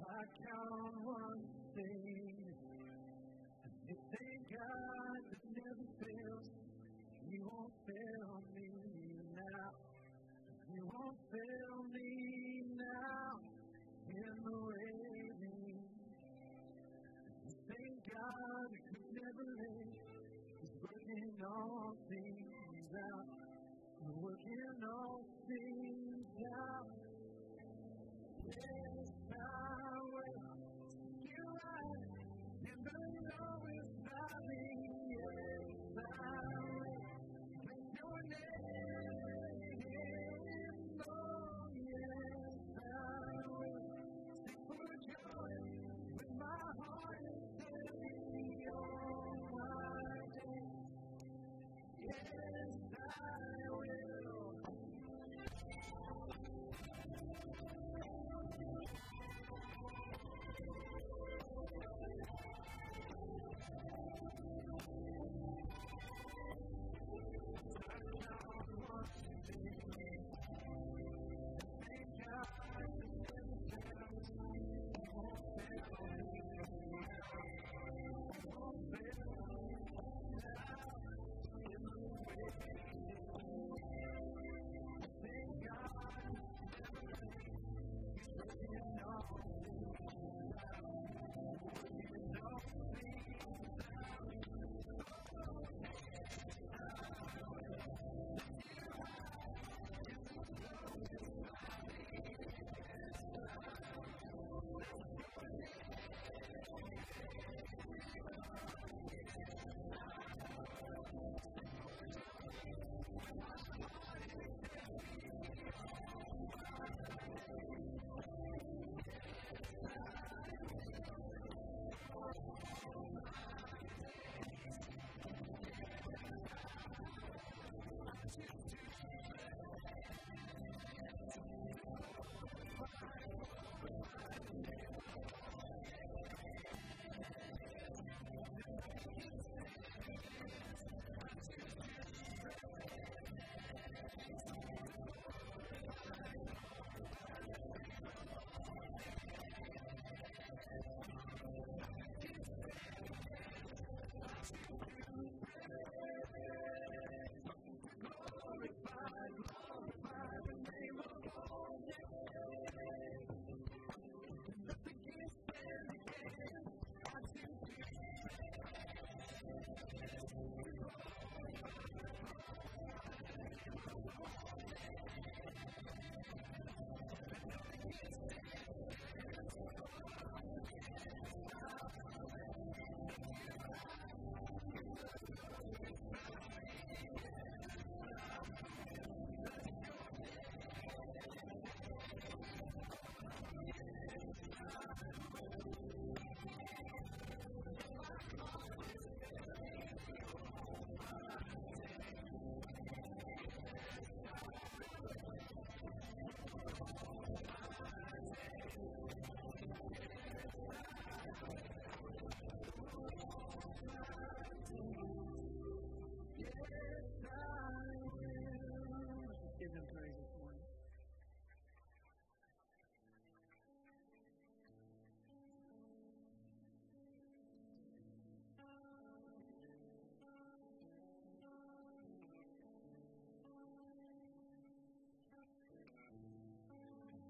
I count one thing, and you think God that never fails, He won't fail me now, He won't fail me now, in the waiting. You think God that could never end, He's working all things out, working all things out.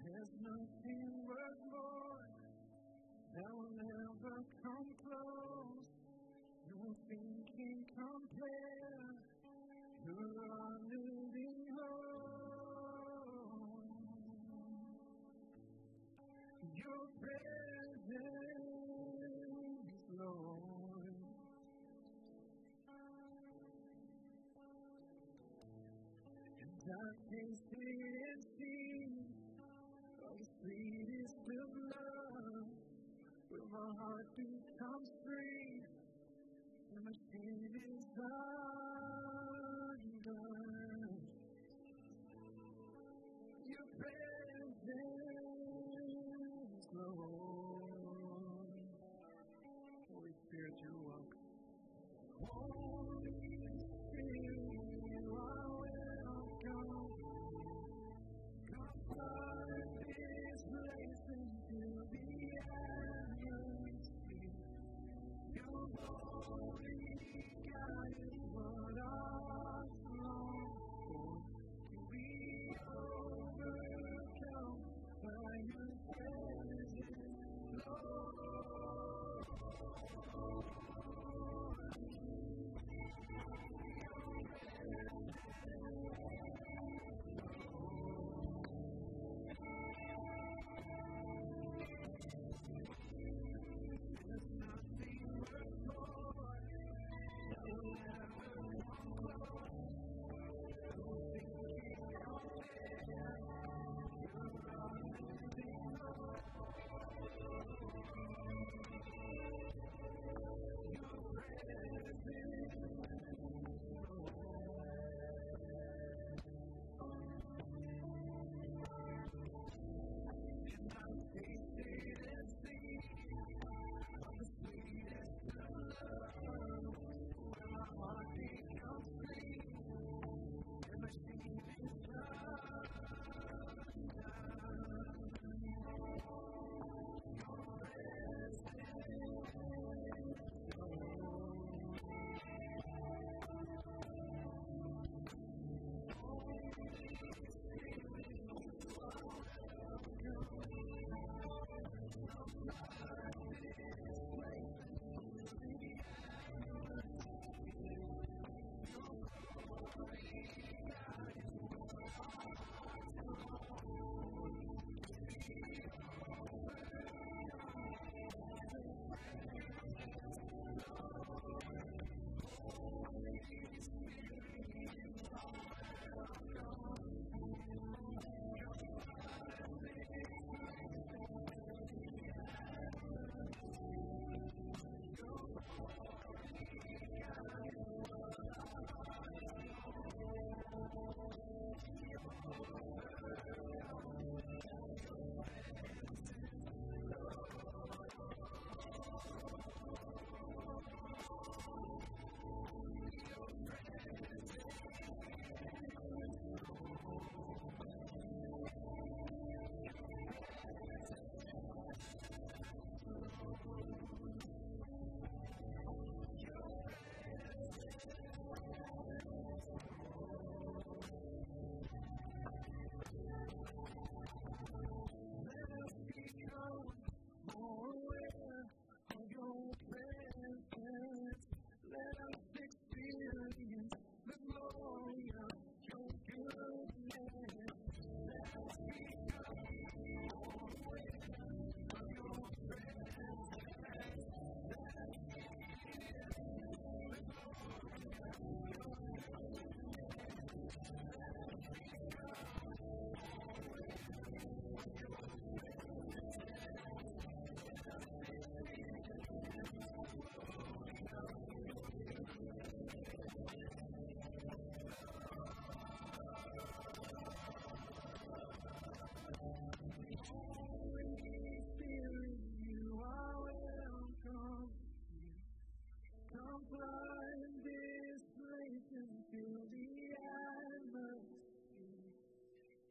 There's nothing worth more that will never come close. Nothing can compare to our living home. Your presence, Lord. And I tasted and seen the sweetest of love, where my heart becomes free, and my shame is undone. Your presence, Lord. Holy Spirit, you're welcome. Holy Spirit, you are welcome. We overcome by your presence.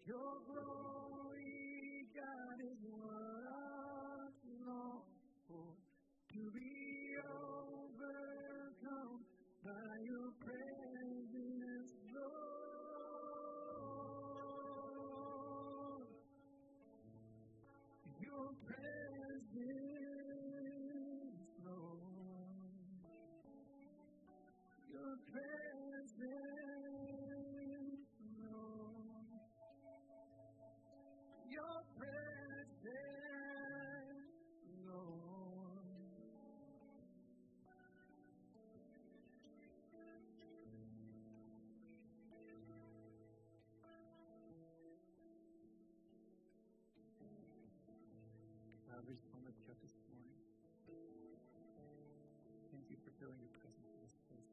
Your glory, God, is what I long for, to be overcome by your presence, Lord. Your presence, Lord. Your presence. Your presence, Lord. I reached for my cup this morning. Thank you for filling your presence in this place.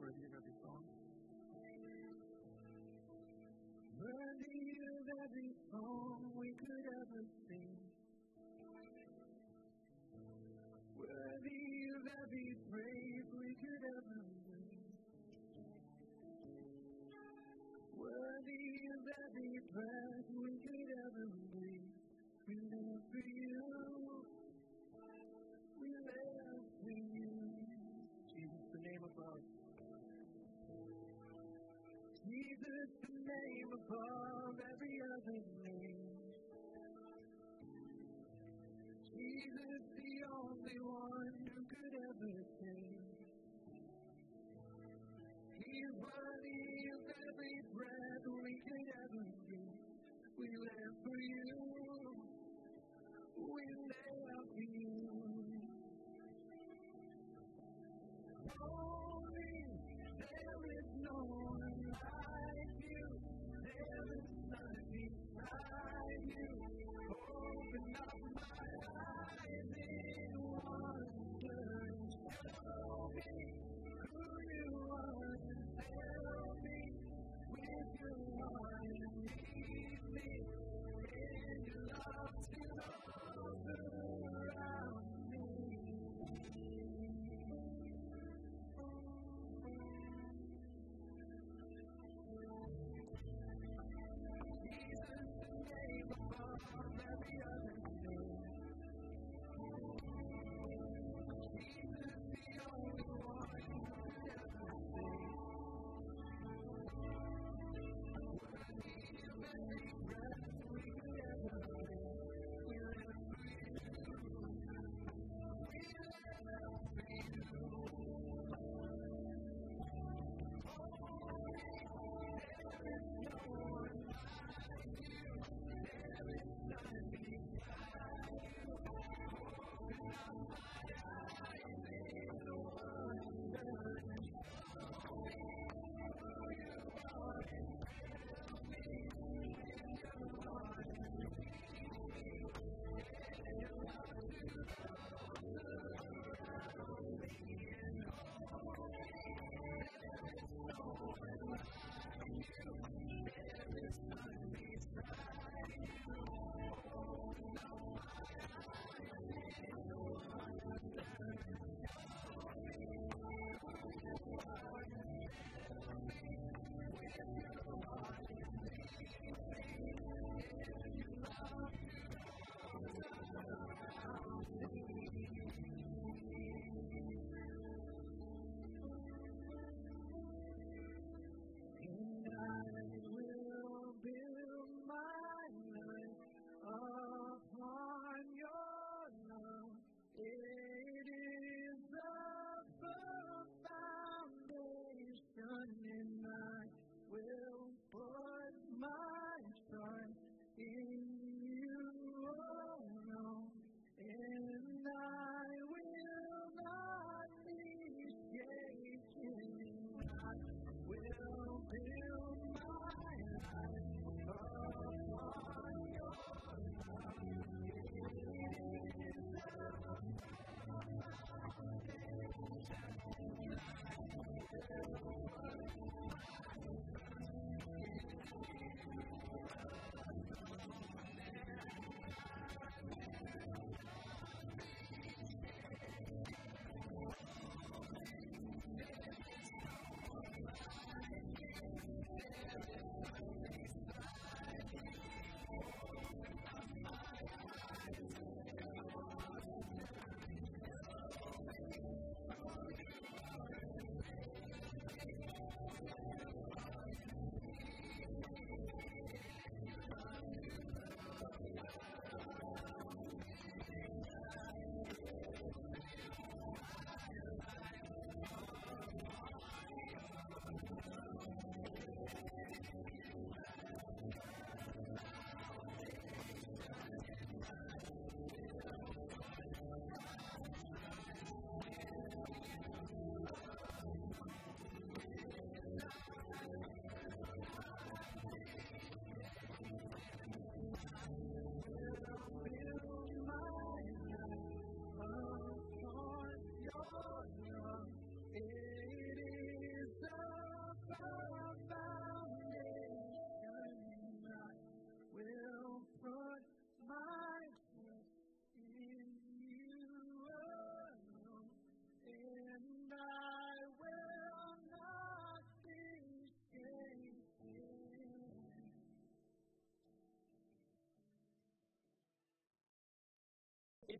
Worthy of every song we could ever sing. Worthy of every praise we could ever win. Worthy of every breath we could ever breathe. We live for you. We live for you. Jesus, the name above. Jesus, the name above every other name. Jesus, the only one who could ever save. He is worthy of every breath we could ever give. We live for you. We live for you. Holy, there is no one like you. There is none beside you. Open up my eyes in wonder. Show me who you are. Tell me with your heart and lead me in your love to those around me. Jesus, the name above every other name.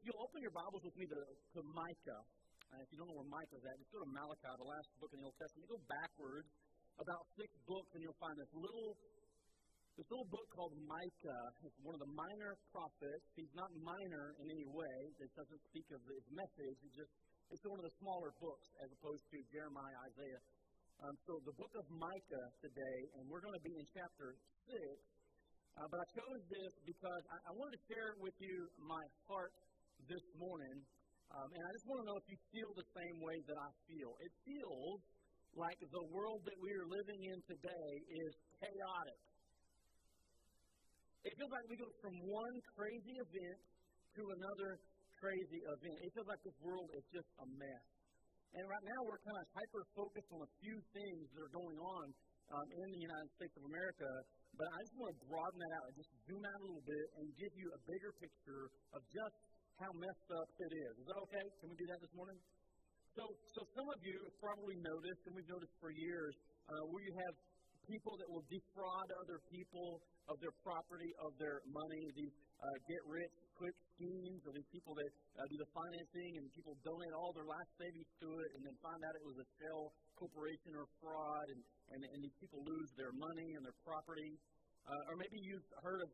If you'll open your Bibles with me to Micah, if you don't know where Micah's at, just go to Malachi, the last book in the Old Testament. You go backwards about 6 books, and you'll find this little book called Micah. It's one of the minor prophets. He's not minor in any way. It doesn't speak of his message. It's one of the smaller books as opposed to Jeremiah, Isaiah. So the book of Micah today, and we're going to be in chapter 6. But I chose this because I wanted to share with you my heart this morning. And I just want to know if you feel the same way that I feel. It feels like the world that we are living in today is chaotic. It feels like we go from one crazy event to another crazy event. It feels like this world is just a mess. And right now we're kind of hyper-focused on a few things that are going on in the United States of America. But I just want to broaden that out and just zoom out a little bit and give you a bigger picture of just how messed up it is. Is that okay? Can we do that this morning? So some of you have probably noticed, and we've noticed for years, where you have people that will defraud other people of their property, of their money, these get-rich-quick schemes, or these people that do the financing, and people donate all their life savings to it, and then find out it was a shell corporation or fraud, and these people lose their money and their property. Or maybe you've heard of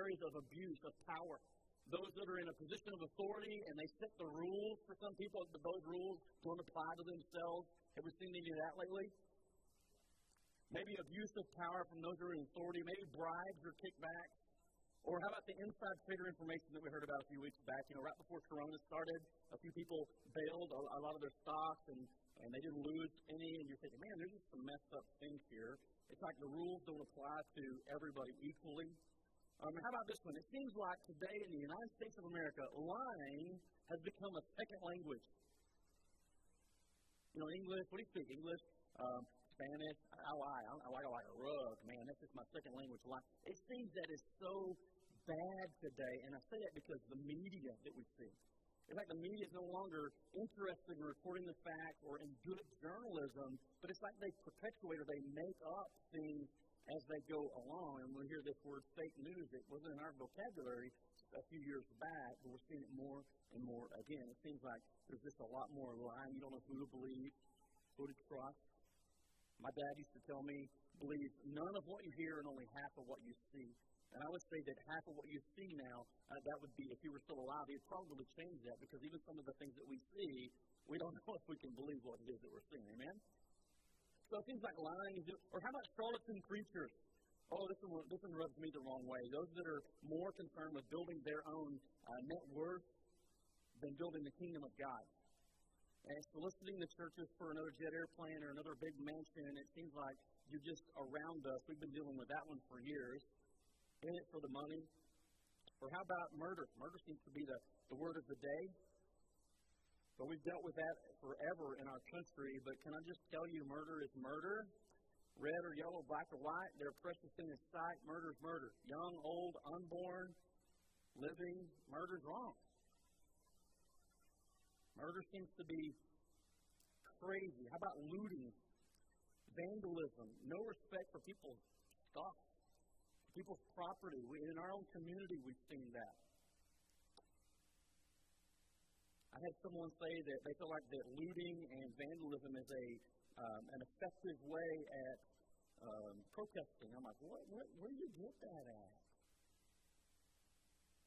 areas of abuse, of power. Those that are in a position of authority, and they set the rules for some people, but those rules don't apply to themselves. Have we seen any of that lately? Maybe abuse of power from those who are in authority, maybe bribes or kickbacks. Or how about the inside trader information that we heard about a few weeks back? You know, right before Corona started, a few people bailed a lot of their stocks, and they didn't lose any. And you're thinking, man, there's just some messed up things here. It's like the rules don't apply to everybody equally. How about this one? It seems like today in the United States of America, lying has become a second language. You know, English, what do you speak? English? Spanish, I lie. I lie like a rug, man. That's just my second language. Lie. It seems that is so bad today, and I say that because the media that we see. In fact, the media is no longer interested in reporting the facts or in good journalism, but it's like they perpetuate or they make up things as they go along. And we hear this word fake news. It wasn't in our vocabulary a few years back, but we're seeing it more and more again. It seems like there's just a lot more lying. You don't know who to believe, who to trust. My dad used to tell me, believe none of what you hear and only half of what you see. And I would say that half of what you see now, that would be, if you were still alive, he'd probably change that, because even some of the things that we see, we don't know if we can believe what it is that we're seeing. Amen? So things like lying, or how about charlatan preachers? Oh, this one rubs me the wrong way. Those that are more concerned with building their own net worth than building the kingdom of God. And soliciting the churches for another jet airplane or another big mansion, it seems like you're just around us. We've been dealing with that one for years. In it for the money. Or how about murder? Murder seems to be the word of the day. But we've dealt with that forever in our country. But can I just tell you, murder is murder. Red or yellow, black or white, they're precious in His sight. Murder is murder. Young, old, unborn, living, murder is wrong. Murder seems to be crazy. How about looting? Vandalism. No respect for people's stuff, people's property. In our own community, we've seen that. I had someone say that they feel like that looting and vandalism is an effective way at protesting. I'm like, what? Where do you get that at?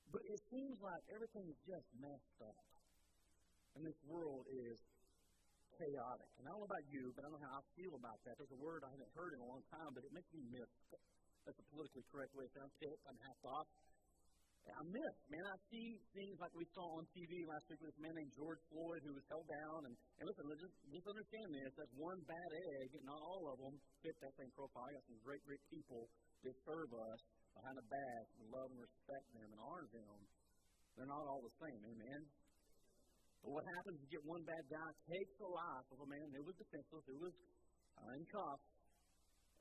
But it seems like everything is just messed up. And this world is chaotic. And I don't know about you, but I don't know how I feel about that. There's a word I haven't heard in a long time, but it makes me miss. That's a politically correct way. It sounds hip. I'm half off. I miss, man. I see things like we saw on TV last week with this man named George Floyd who was held down. And listen, just understand this. That's one bad egg, and not all of them fit that same profile. I got some great, great people that serve us behind the badge. We love and respect them and honor them. They're not all the same. Amen. What happens is you get one bad guy, takes the life of a man who was defenseless, who was in cuffs.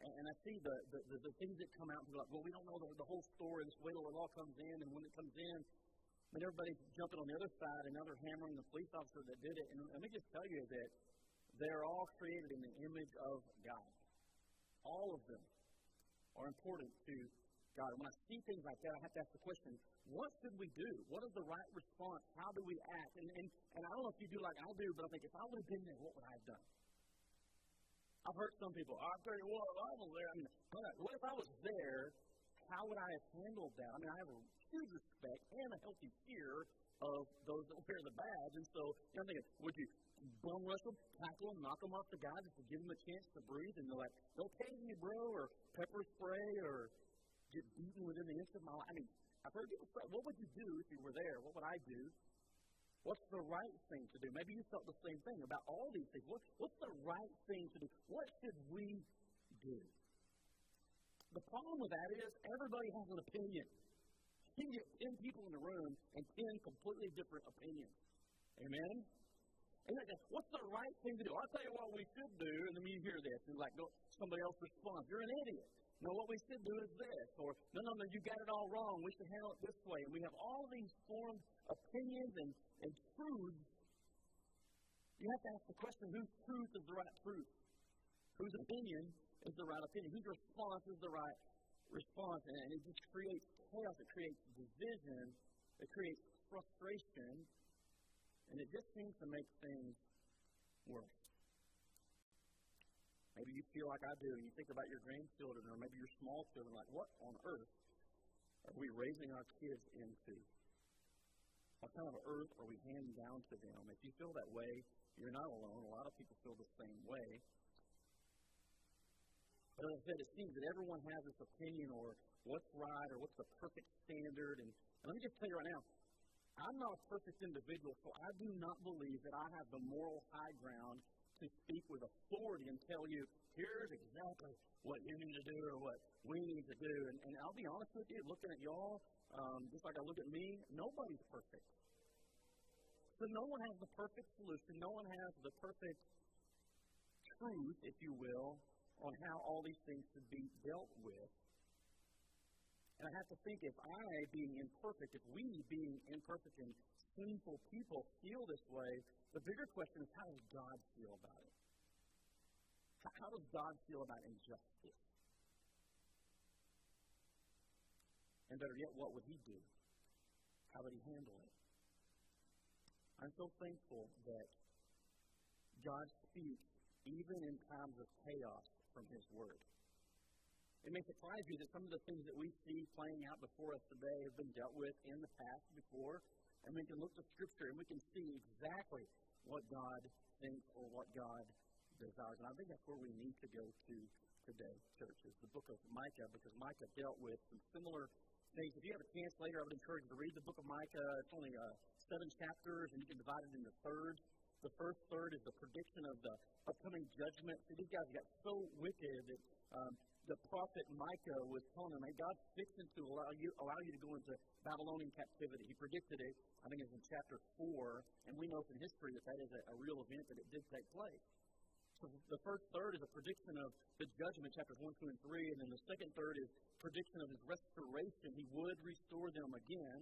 And I see the things that come out and be like, well, we don't know the whole story. Just wait till it all comes in. And when it comes in, and everybody's jumping on the other side, and now they're hammering the police officer that did it. And let me just tell you that they're all created in the image of God. All of them are important to God. And when I see things like that, I have to ask the question, what should we do? What is the right response? How do we act? And I don't know if you do like I do, but I think, if I would have been there, what would I have done? I've heard some people, I'll tell you what, I was there. I mean, what if I was there? How would I have handled that? I mean, I have a huge respect and a healthy fear of those that wear the badge. And so, you know, I'm thinking, would you bum rush them, tackle them, knock them off the guy just to give them a chance to breathe? And they're like, don't take me, bro, or pepper spray, or get beaten within the inch of my life. I mean, I've heard people say, what would you do if you were there? What would I do? What's the right thing to do? Maybe you felt the same thing about all these things. What's the right thing to do? What should we do? The problem with that is everybody has an opinion. You can get 10 people in the room and 10 completely different opinions. Amen? And what's the right thing to do? I'll tell you what we should do, and then you hear this, and like, no, somebody else responds, you're an idiot. No, what we should do is this, or no, you got it all wrong. We should handle it this way. And we have all these formed opinions and truths. You have to ask the question, whose truth is the right truth? Whose opinion is the right opinion? Whose response is the right response? And it just creates chaos. It creates division. It creates frustration. And it just seems to make things worse. Maybe you feel like I do, and you think about your grandchildren, or maybe your small children, like, what on earth are we raising our kids into? What kind of earth are we handing down to them? If you feel that way, you're not alone. A lot of people feel the same way. But as I said, it seems that everyone has this opinion or what's right or what's the perfect standard. And let me just tell you right now, I'm not a perfect individual, so I do not believe that I have the moral high ground to speak with authority and tell you, here's exactly what you need to do or what we need to do. And I'll be honest with you, looking at y'all, just like I look at me, nobody's perfect. So no one has the perfect solution. No one has the perfect truth, if you will, on how all these things should be dealt with. And I have to think, if I, being imperfect, if we, being imperfect and sinful people, feel this way, the bigger question is, how does God feel about it? How does God feel about injustice? And better yet, what would he do? How would he handle it? I'm so thankful that God speaks even in times of chaos from his word. It may surprise you that some of the things that we see playing out before us today have been dealt with in the past before, and we can look to Scripture and we can see exactly what God thinks or what God desires. And I think that's where we need to go to today, church, is the book of Micah, because Micah dealt with some similar things. If you have a chance later, I would encourage you to read the book of Micah. It's only 7 chapters, and you can divide it into thirds. The first third is the prediction of the upcoming judgment. So these guys got so wicked that the prophet Micah was telling them, hey, God's fixing to allow you to go into Babylonian captivity. He predicted it, I think it was in chapter 4, and we know from history that is a real event, that it did take place. So the first third is a prediction of the judgment, chapters 1, 2, and 3, and then the second third is prediction of his restoration. He would restore them again,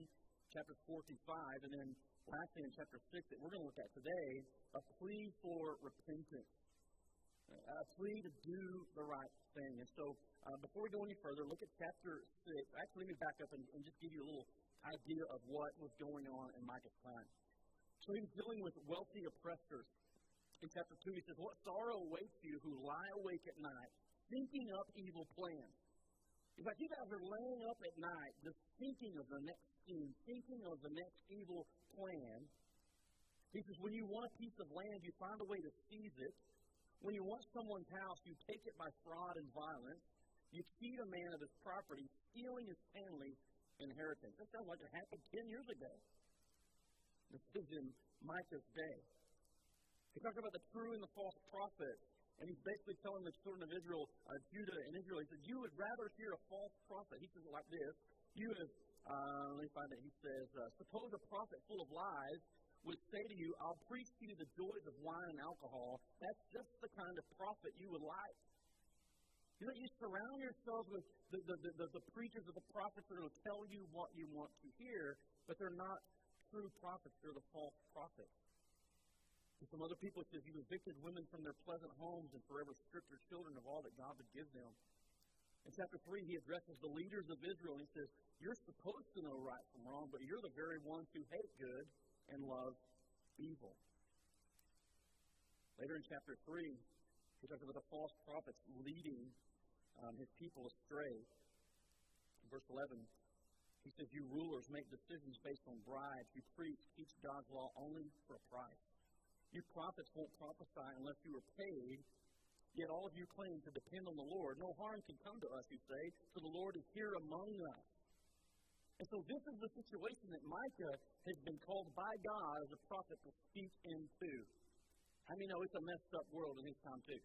chapters 4 through 5, and then lastly in chapter 6 that we're going to look at today, a plea for repentance. A plea to do the right thing. And so before we go any further, look at chapter 6. Actually, let me back up and just give you a little idea of what was going on in Micah's time. So he was dealing with wealthy oppressors. In chapter 2, he says, what sorrow awaits you who lie awake at night, thinking up evil plans. He's like, you guys are laying up at night just thinking of the next scheme, thinking of the next evil plan. He says, when you want a piece of land, you find a way to seize it. When you want someone's house, you take it by fraud and violence. You cheat a man of his property, stealing his family's inheritance. That sounds like it happened 10 years ago. This is in Micah's day. He talks about the true and the false prophets, and he's basically telling the children of Israel, Judah and Israel, he said, you would rather hear a false prophet. He says it like this. You would have, let me find it. He says, suppose a prophet full of lies would say to you, I'll preach to you the joys of wine and alcohol. That's just the kind of prophet you would like. You know, you surround yourselves with the preachers of the prophets that will tell you what you want to hear, but they're not true prophets. They're the false prophets. And some other people says you evicted women from their pleasant homes and forever stripped your children of all that God would give them. In chapter 3, he addresses the leaders of Israel and he says, you're supposed to know right from wrong, but you're the very ones who hate good and love evil. Later in chapter 3, he talks about the false prophets leading his people astray. In verse 11, he says, you rulers make decisions based on bribes. You preach, teach God's law only for a price. You prophets won't prophesy unless you are paid, yet all of you claim to depend on the Lord. No harm can come to us, you say, for the Lord is here among us. And so this is the situation that Micah has been called by God as a prophet to speak into. How many know it's a messed up world in his time too?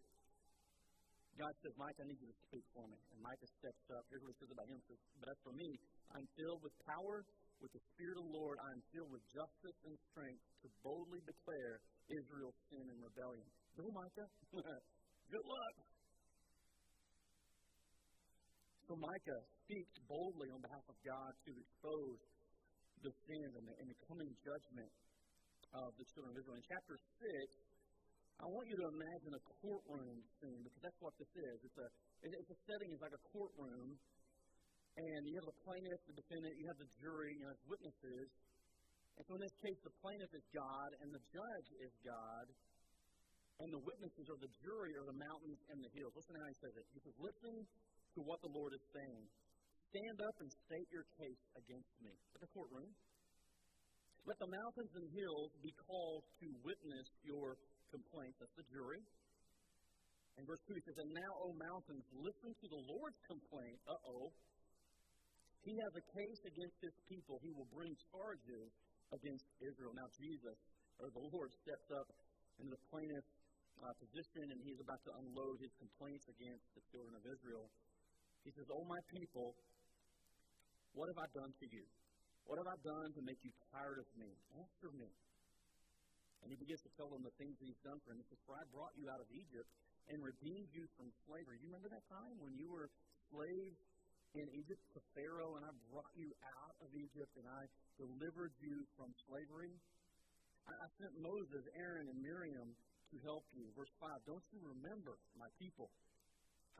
God says, Micah, I need you to speak for me. And Micah steps up. Here's what it says about him. Says, but as for me, I'm filled with power, with the Spirit of the Lord. I am filled with justice and strength to boldly declare Israel's sin and rebellion. Go, Micah. Good luck. So Micah speaks boldly on behalf of God to expose the sin and the coming judgment of the children of Israel. In chapter 6, I want you to imagine a courtroom scene, because that's what this is. It's a setting, it's like a courtroom, and you have the plaintiff, the defendant, you have the jury, you have witnesses. And so in this case, the plaintiff is God, and the judge is God, and the witnesses or the jury are the mountains and the hills. Listen to how he says it. He says, listen to what the Lord is saying. Stand up and state your case against me. At the courtroom. Let the mountains and hills be called to witness your complaints. That's the jury. And verse 2, he says, and now, O mountains, listen to the Lord's complaint. Uh-oh. He has a case against his people. He will bring charges against Israel. Now Jesus, or the Lord, steps up into the plaintiff's position, and he's about to unload his complaints against the children of Israel. He says, oh my people, what have I done to you? What have I done to make you tired of me? Answer me. And he begins to tell them the things that he's done for him. He says, for I brought you out of Egypt and redeemed you from slavery. You remember that time when you were slaves in Egypt to Pharaoh, and I brought you out of Egypt, and I delivered you from slavery? I sent Moses, Aaron, and Miriam to help you. Verse 5, don't you remember, my people,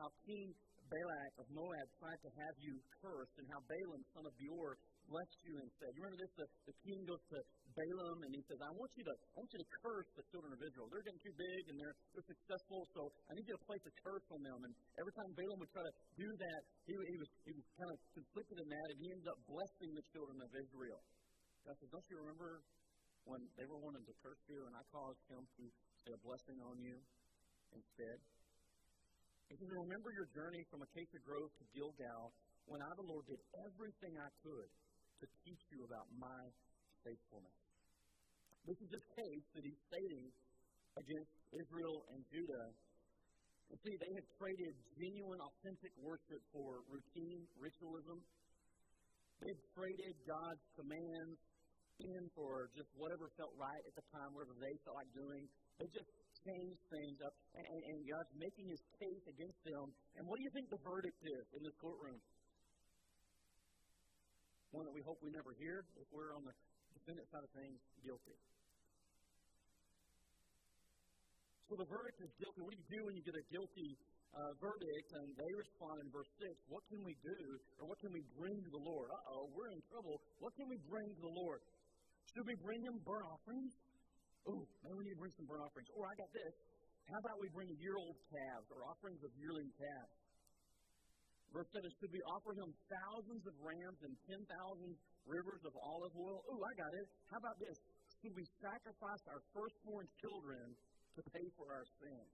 how King Balak of Moab tried to have you cursed, and how Balaam, son of Beor, blessed you and said, you remember this, the king goes to Balaam, and he says, I want you to curse the children of Israel. They're getting too big, and they're successful, so I need you to place a curse on them. And every time Balaam would try to do that, he was kind of conflicted in that, and he ended up blessing the children of Israel. God says, don't you remember when they were wanting to curse you, and I caused him to say a blessing on you instead? He says, remember your journey from Acacia Grove to Gilgal, when I, the Lord, did everything I could to teach you about my faithfulness. This is the case that he's stating against Israel and Judah. You see, they had traded genuine, authentic worship for routine ritualism. They've traded God's commands in for just whatever felt right at the time, whatever they felt like doing. They just changed things up, and God's making his case against them. And what do you think the verdict is in this courtroom? One that we hope we never hear, if we're on the defendant side of things, guilty. So the verdict is guilty. What do you do when you get a guilty verdict? And they respond in verse 6, what can we do, or what can we bring to the Lord? Uh-oh, we're in trouble. What can we bring to the Lord? Should we bring him burnt offerings? Oh, maybe we need to bring some burnt offerings. Or I got this. How about we bring year-old calves, or offerings of yearling calves? Verse 7, should we offer him thousands of rams and 10,000 rivers of olive oil? Ooh, I got it. How about this? Should we sacrifice our firstborn children to pay for our sins?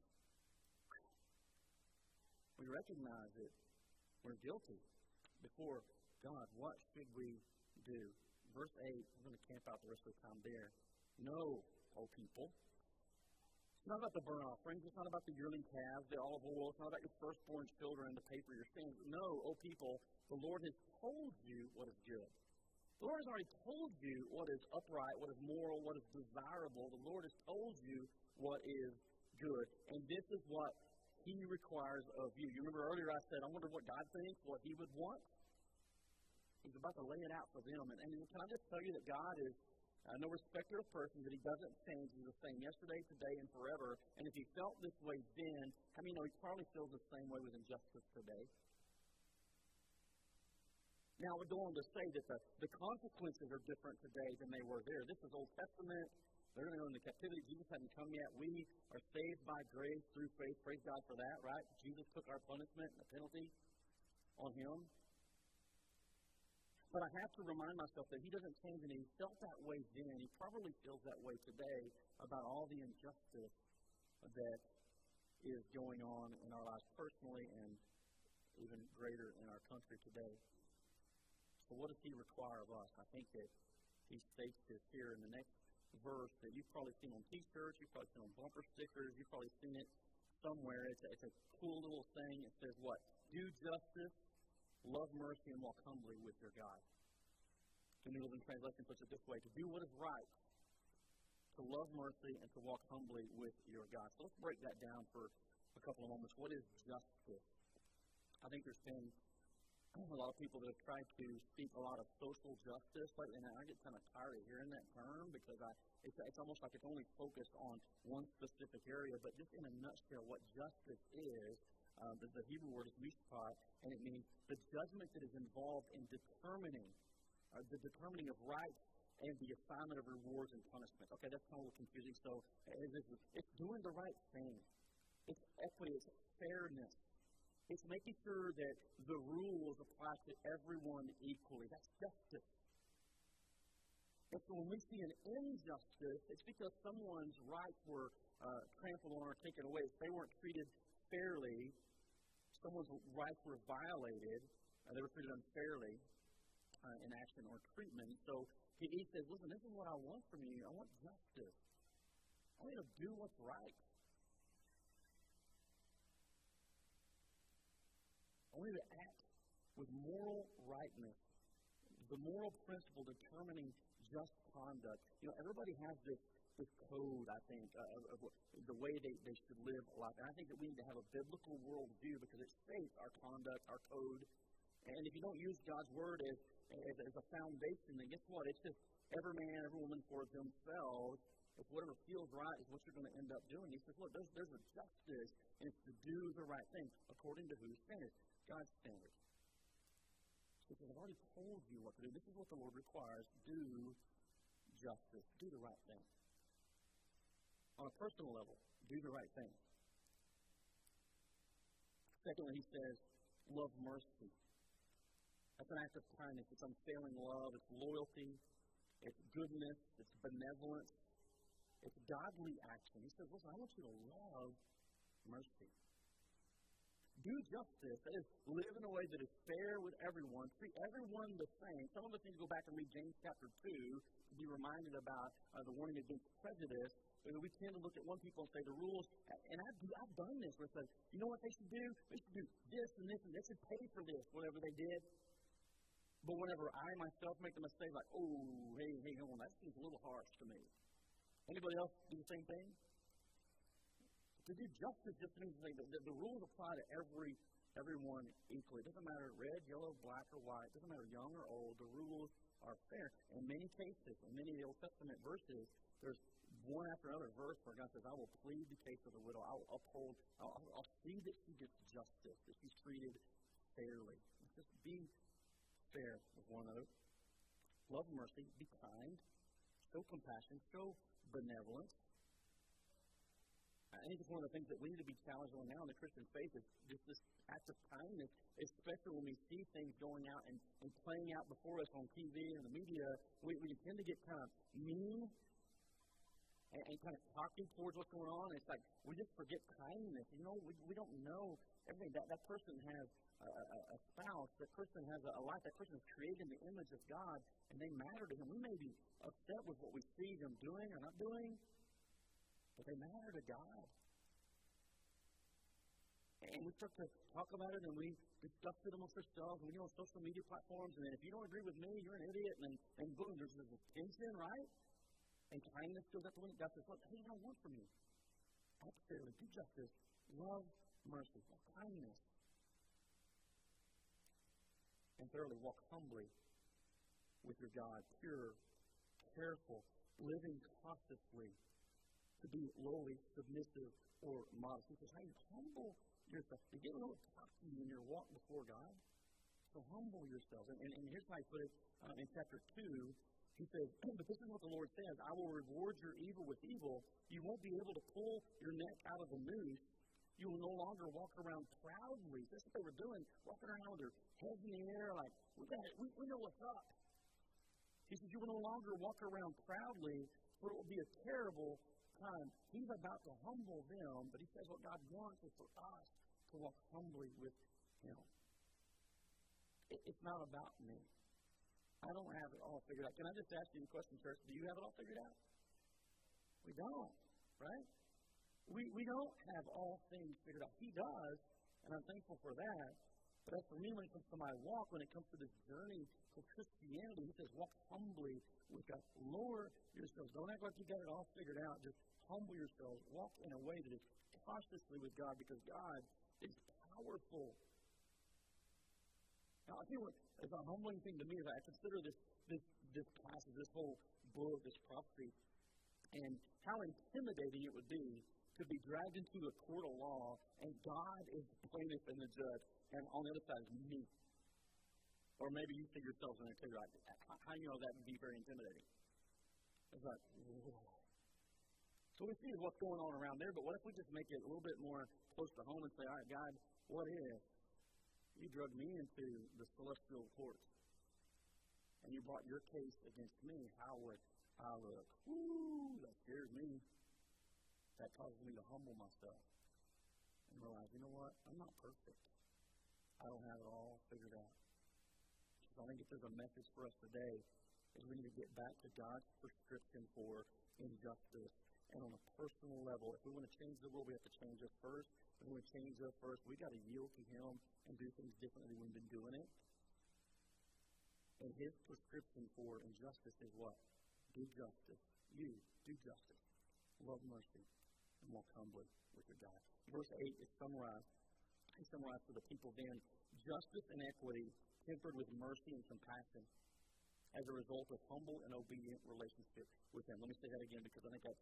We recognize it. We're guilty before God. What should we do? Verse 8, we're going to camp out the rest of the time there. No, oh people. It's not about the burnt offerings. It's not about the yearling calves, the olive oil. It's not about your firstborn children to pay for your sins. No, oh people, the Lord has told you what is good. The Lord has already told you what is upright, what is moral, what is desirable. The Lord has told you what is good. And this is what he requires of you. You remember earlier I said, I wonder what God thinks, what he would want? He's about to lay it out for them. And can I just tell you that God is no respecter of persons, that he doesn't change. He's the same yesterday, today, and forever. And if he felt this way then, how many know he probably feels the same way with injustice today? Now, we go on to say that the consequences are different today than they were there. This is Old Testament. They're going to go into captivity. Jesus hadn't come yet. We are saved by grace through faith. Praise God for that, right? Jesus took our punishment and the penalty on him. But I have to remind myself that he doesn't change, and he felt that way then. He probably feels that way today about all the injustice that is going on in our lives personally and even greater in our country today. So what does he require of us? I think that he states this here in the next verse that you've probably seen on t-shirts, you've probably seen on bumper stickers, you've probably seen it somewhere. It's a cool little thing. It says what? Do justice, love mercy, and walk humbly with your God. The New Living Translation puts it this way: to do what is right, to love mercy, and to walk humbly with your God. So let's break that down for a couple of moments. What is justice? I think there's been a lot of people that have tried to speak a lot of social justice, and I get kind of tired of hearing that term because it's almost like it's only focused on one specific area. But just in a nutshell, what justice is, the Hebrew word is mishpat, and it means the judgment that is involved in determining, the determining of rights and the assignment of rewards and punishment. Okay, that's kind of confusing. So it's doing the right thing. It's equity. It's fairness. It's making sure that the rules apply to everyone equally. That's justice. And so when we see an injustice, it's because someone's rights were trampled on or taken away. If they weren't treated fairly, someone's rights were violated, they were treated unfairly in action or treatment. So he says, listen, this is what I want from you. I want justice. I want you to do what's right. I want you to act with moral rightness, the moral principle determining just conduct. You know, everybody has this code, I think, of the way they should live life. And I think that we need to have a biblical worldview because it shapes our conduct, our code. And if you don't use God's word as a foundation, then guess what? It's just every man, every woman for themselves. If whatever feels right is what you're going to end up doing. He says, look, there's a justice, and it's to do the right thing according to whose standard? God's standard. He says, I've already told you what to do. This is what the Lord requires. Do justice. Do the right thing. On a personal level, do the right thing. Secondly, he says, love mercy. That's an act of kindness. It's unfailing love. It's loyalty. It's goodness. It's benevolence. It's godly action. He says, listen, I want you to love mercy. Do justice. That is, live in a way that is fair with everyone. Treat everyone the same. Some of us need to go back and read James chapter 2 to be reminded about the warning against prejudice. We tend to look at one people and say the rules, and I've done this, where it says, you know what they should do? They should do this and this, and they should pay for this, whatever they did. But whenever I myself make the mistake, like, oh, hey, hold on, that seems a little harsh to me. Anybody else do the same thing? To do justice just means that the rules apply to everyone equally. It doesn't matter red, yellow, black, or white. It doesn't matter young or old. The rules are fair. In many cases, in many of the Old Testament verses, there's one after another verse where God says, I will plead the case of the widow. I will uphold. I'll see that she gets justice, that she's treated fairly. Just be fair with one another. Love mercy. Be kind. Show compassion. Show benevolence. I think it's one of the things that we need to be challenged on now in the Christian faith is just this act of kindness, especially when we see things going out and playing out before us on TV and the media. We tend to get kind of mean and kind of talking towards what's going on. It's like we just forget kindness. You know, we don't know everything. That person has a spouse. That person has a life. That person is created in the image of God, and they matter to him. We may be upset with what we see them doing or not doing, but they matter to God. And we start to talk about it, and we discuss it amongst ourselves, and we go on social media platforms, and then if you don't agree with me, you're an idiot, and boom, there's this tension, right? And kindness goes up to one. God says, look, hey, I want from you. Act fairly, do justice, love mercy, kindness. And thirdly, walk humbly with your God, pure, careful, living cautiously, to be lowly, submissive, or modest. He says, how you humble yourself. You get a little cocky in your walk before God. So humble yourselves. And here's how I put it in chapter 2. He says, but this is what the Lord says, I will reward your evil with evil. You won't be able to pull your neck out of the noose. You will no longer walk around proudly. That's what they were doing, walking around with their heads in the air like, we know what's up. He says, you will no longer walk around proudly, for it will be a terrible time. He's about to humble them, but he says what God wants is for us to walk humbly with him. It's not about me. I don't have it all figured out. Can I just ask you a question, church? Do you have it all figured out? We don't, right? We don't have all things figured out. He does, and I'm thankful for that. But as for me, when it comes to my walk, when it comes to this journey of Christianity, he says, walk humbly with God. Lower yourselves. Don't act like you got it all figured out. Just humble yourselves. Walk in a way that is cautiously with God, because God is powerful. Now, I feel like it's a humbling thing to me as I consider this passage, this whole book, this prophecy, and how intimidating it would be to be dragged into a court of law, and God is the plaintiff and the judge, and on the other side is me. Or maybe you see yourself in a clear eye. How do you know that would be very intimidating? It's like, whoa. So we see what's going on around there, but what if we just make it a little bit more close to home and say, all right, God, what if you drug me into the celestial court, and you brought your case against me? How would I look? Woo, that scares me. That causes me to humble myself and realize, you know what? I'm not perfect. I don't have it all figured out. So I think if there's a message for us today, is we need to get back to God's prescription for injustice. And on a personal level, if we want to change the world, we have to change us first. If we want to change us first, we got to yield to Him and do things differently than we've been doing it. And His prescription for injustice is what? Do justice. You do justice. Love mercy. Walk humbly with your God. Verse 8 is summarized. He summarized for the people then, justice and equity tempered with mercy and compassion as a result of humble and obedient relationship with Him. Let me say that again, because I think that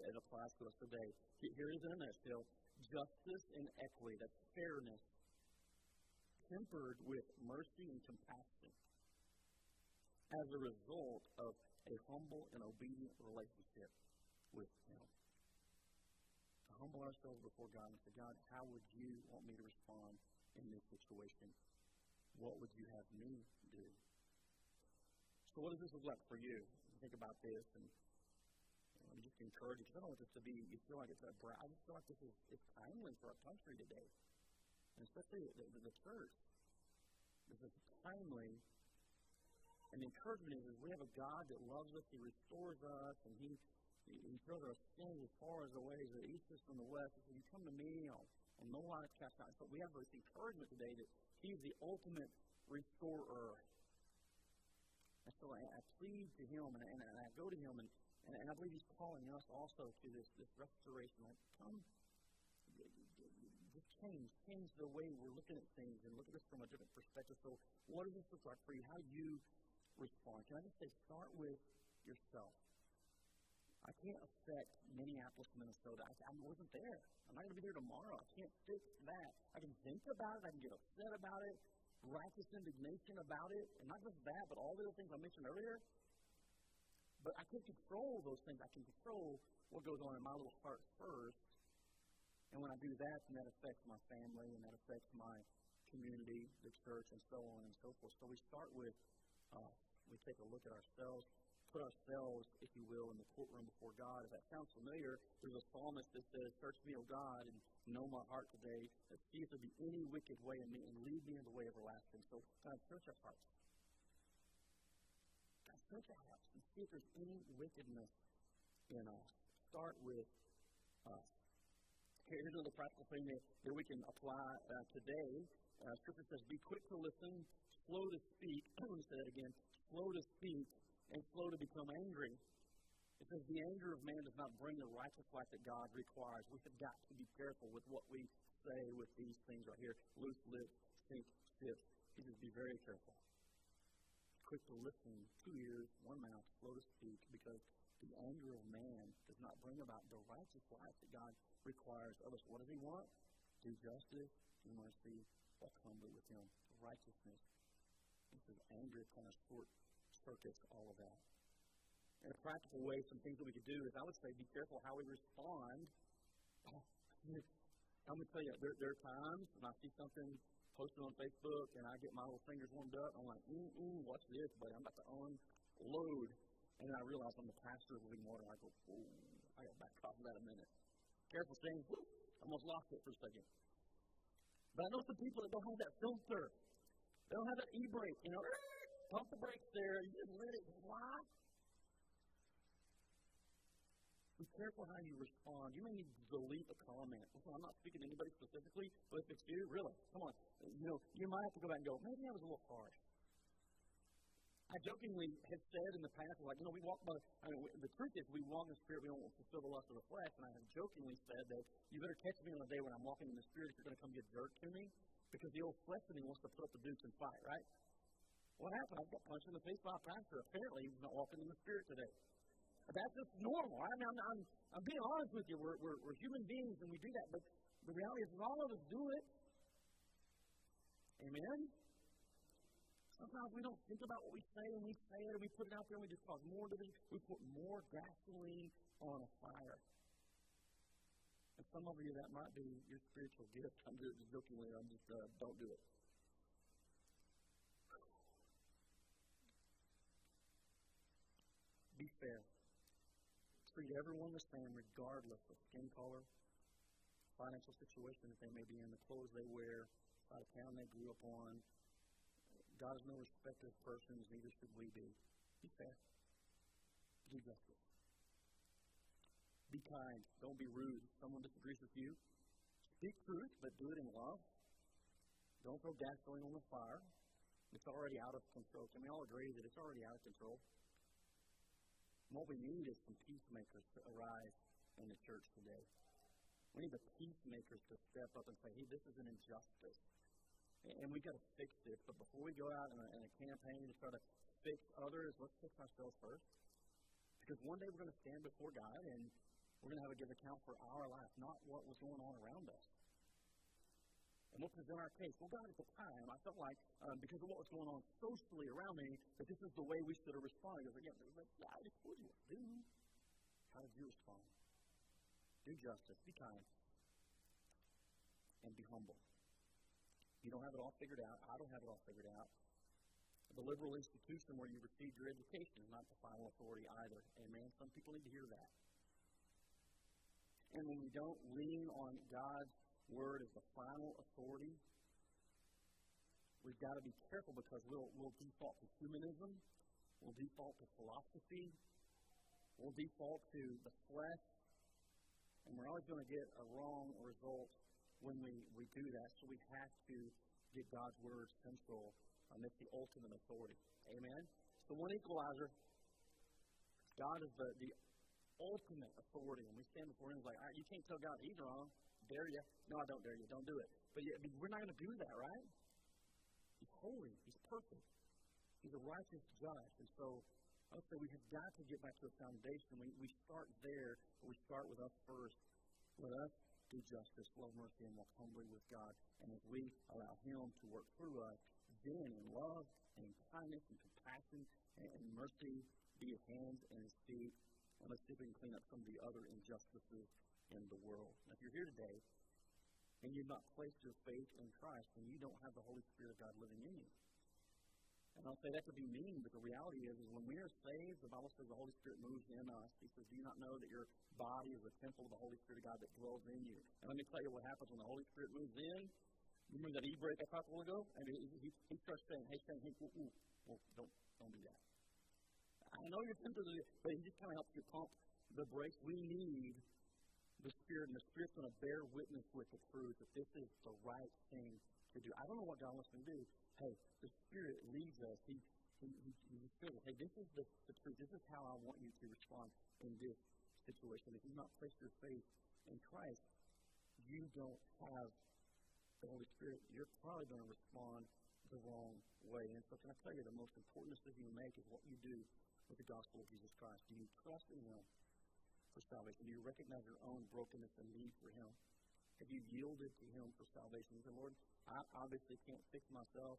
it applies to us today. Here it is in a nutshell. Justice and equity, that's fairness, tempered with mercy and compassion as a result of a humble and obedient relationship with Him. Humble ourselves before God and say, God, how would you want me to respond in this situation? What would you have me do? So what does this look like for you? Think about this, and I'm just encouraging, because I don't want this to be, you feel like it's a brag. I just feel like this is timely for our country today, and especially the church. This is timely, and the encouragement is we have a God that loves us, He restores us, and He throws our sins as far as the ways of the east is from the west. He says, you come to me, I'll no longer cast out. So we have this encouragement today that He is the ultimate restorer. And so I plead to Him, and I go to Him, and I believe He's calling us also to this restoration. Like, come, just change the way we're looking at things and look at this from a different perspective. So what does this look like for you? How do you respond? Can I just say, start with yourself. I can't affect Minneapolis, Minnesota. I wasn't there. I'm not going to be there tomorrow. I can't fix that. I can think about it. I can get upset about it, righteous indignation about it, and not just that, but all the other things I mentioned earlier. But I can't control those things. I can control what goes on in my little heart first. And when I do that, then that affects my family, and that affects my community, the church, and so on and so forth. So we start with, we take a look at ourselves. Put ourselves, if you will, in the courtroom before God. If that sounds familiar, there's a psalmist that says, search me, O God, and know my heart today. And see if there be any wicked way in me, and lead me in the way everlasting. So, God, search our hearts. God, search our hearts and see if there's any wickedness in us. Start with us. Here's another practical thing that we can apply today. Scripture says, be quick to listen, slow to speak. I'm going to say that again. Slow to speak. And slow to become angry. It says the anger of man does not bring the righteous life that God requires. We have got to be careful with what we say with these things right here. Loose lips, sink ships. You just be very careful. Quick to listen, 2 ears, 1 mouth, slow to speak, because the anger of man does not bring about the righteous life that God requires of us. What does He want? Do justice, do mercy, walk humbly with Him. Righteousness, Because anger kind of short-circuits all of that. In a practical way, some things that we could do is, I would say, be careful how we respond. I'm going to tell you, there are times when I see something posted on Facebook and I get my little fingers warmed up. I'm like, watch this, buddy. I'm about to unload. And then I realize I'm the pastor of Living Water. I go, I got to back off of that a minute. Careful things. I almost lost it for a second. But I know some people that don't have that filter. They don't have that e-brake. You know, pump the brakes there. You just let it fly. Be careful how you respond. You may need to delete a comment. Listen, I'm not speaking to anybody specifically, but if it's you, really, come on. You know, you might have to go back and go, maybe I was a little harsh. I jokingly have said in the past, like, you know, the truth is we walk in the Spirit, we don't fulfill the lust of the flesh, and I have jokingly said that you better catch me on a day when I'm walking in the Spirit if you're going to come be a jerk to me, because the old flesh in me wants to put up the deuce and fight, right? What happened? I got punched in the face by a pastor. Apparently, he's not walking in the Spirit today. That's just normal. I mean, I'm being honest with you. We're human beings and we do that. But the reality is all of us do it. Amen? Sometimes we don't think about what we say and we say it and we put it out there and we just cause more division. We put more gasoline on a fire. And some of you, that might be your spiritual gift. I'm doing it jokingly. I'm just, don't do it. Be fair. Treat everyone the same, regardless of skin color, financial situation that they may be in, the clothes they wear, the town they grew up on. God is no respecter of persons, neither should we be. Be fair. Do justice. Be kind. Don't be rude. If someone disagrees with you, speak truth, but do it in love. Don't throw gasoline on the fire. It's already out of control. Can we all agree that it's already out of control? What we need is some peacemakers to arise in the church today. We need the peacemakers to step up and say, hey, this is an injustice, and we've got to fix this. But before we go out in a campaign to try to fix others, let's fix ourselves first. Because one day we're going to stand before God, and we're going to have to give account for our life, not what was going on around us. And we'll present our case. Well, God, at the time, I felt like because of what was going on socially around me, that this is the way we should have responded. Again, yeah, I just wouldn't do. How did you respond? Do justice, be kind, and be humble. You don't have it all figured out. I don't have it all figured out. The liberal institution where you received your education is not the final authority either. Amen? Some people need to hear that. And when we don't lean on God's Word is the final authority. We've got to be careful because we'll default to humanism, we'll default to philosophy, we'll default to the flesh, and we're always going to get a wrong result when we do that. So we have to get God's Word central, and it's the ultimate authority. Amen? So one equalizer, God is the ultimate authority. When we stand before Him, it's like, all right, you can't tell God He's wrong. Dare you? No, I don't dare you. Don't do it. But yeah, we're not going to do that, right? He's holy. He's perfect. He's a righteous judge. And so, okay, we have got to get back to a foundation. We start there, but we start with us first. Let us do justice, love, mercy, and walk humbly with God. And if we allow Him to work through us, then in love and kindness and compassion and mercy, be His hands and His feet. And let's see if we can clean up some of the other injustices in the world. Now, if you're here today and you've not placed your faith in Christ, then you don't have the Holy Spirit of God living in you. And I'll say that could be mean, but the reality is when we are saved, the Bible says the Holy Spirit moves in us. He says, do you not know that your body is a temple of the Holy Spirit of God that dwells in you? And let me tell you what happens when the Holy Spirit moves in. Remember that e-brake I talked a while ago? And he starts saying, hey, well, don't do that. I know you're tempted to do it, but He just kind of helps you pump the brakes. We need the Spirit, and the Spirit's going to bear witness with the truth that this is the right thing to do. I don't know what God wants me to do. Hey, the Spirit leads us. He says, hey, this is the truth. This is how I want you to respond in this situation. If you've not placed your faith in Christ, you don't have the Holy Spirit. You're probably going to respond the wrong way. And so can I tell you, the most important decision you make is what you do with the gospel of Jesus Christ. Do you trust in Him for salvation? Do you recognize your own brokenness and need for Him? Have you yielded to Him for salvation? You say, Lord, I obviously can't fix myself.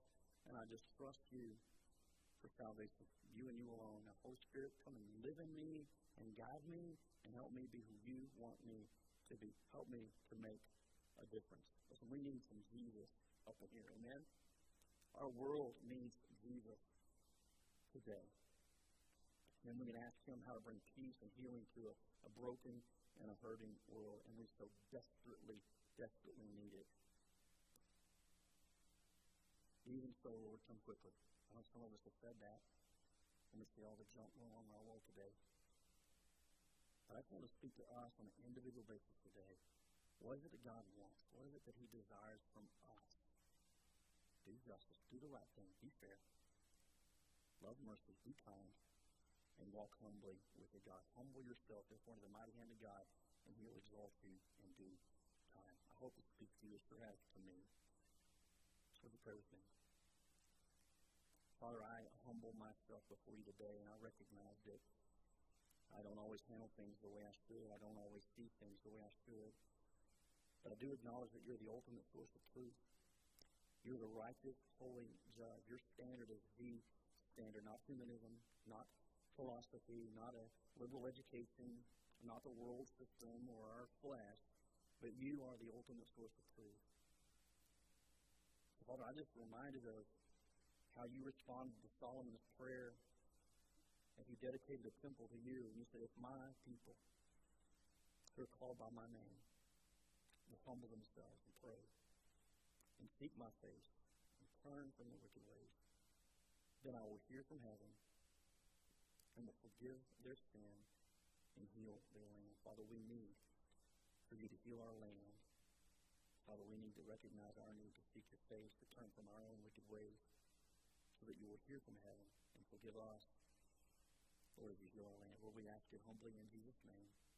And I just trust you for salvation, you and you alone. Now, Holy Spirit, come and live in me and guide me and help me be who you want me to be. Help me to make a difference. Listen, we need some Jesus up in here, amen? Our world needs Jesus today. And we can ask him how to bring peace and healing to a broken and a hurting world. And we so desperately, desperately need it. Even so, Lord, come quickly. I know some of us have said that, and we see all the junk going on in our world today. But I just want to speak to us on an individual basis today. What is it that God wants? What is it that he desires from us? Do justice, do the right thing, be fair, love mercy, be kind, and walk humbly with your God. Humble yourself before the mighty hand of God, and he will exalt you in due time. I hope it speaks to you as it has to me. Would you pray with me? Father, I humble myself before you today, and I recognize that I don't always handle things the way I should. I don't always see things the way I should. But I do acknowledge that you're the ultimate source of truth. You're the righteous, holy judge. Your standard is the standard, not humanism, not philosophy, not a liberal education, not the world system or our flesh, but you are the ultimate source of truth. Father, I just reminded of how you responded to Solomon's prayer as he dedicated the temple to you. And you said, if my people who are called by my name will humble themselves and pray and seek my face and turn from their wicked ways, then I will hear from heaven and will forgive their sin and heal their land. Father, we need for you to heal our land. Father, we need to recognize our need to seek your face, to turn from our own wicked ways, so that you will hear from heaven and forgive us, Lord, as you heal our land. Lord, we ask it humbly in Jesus' name.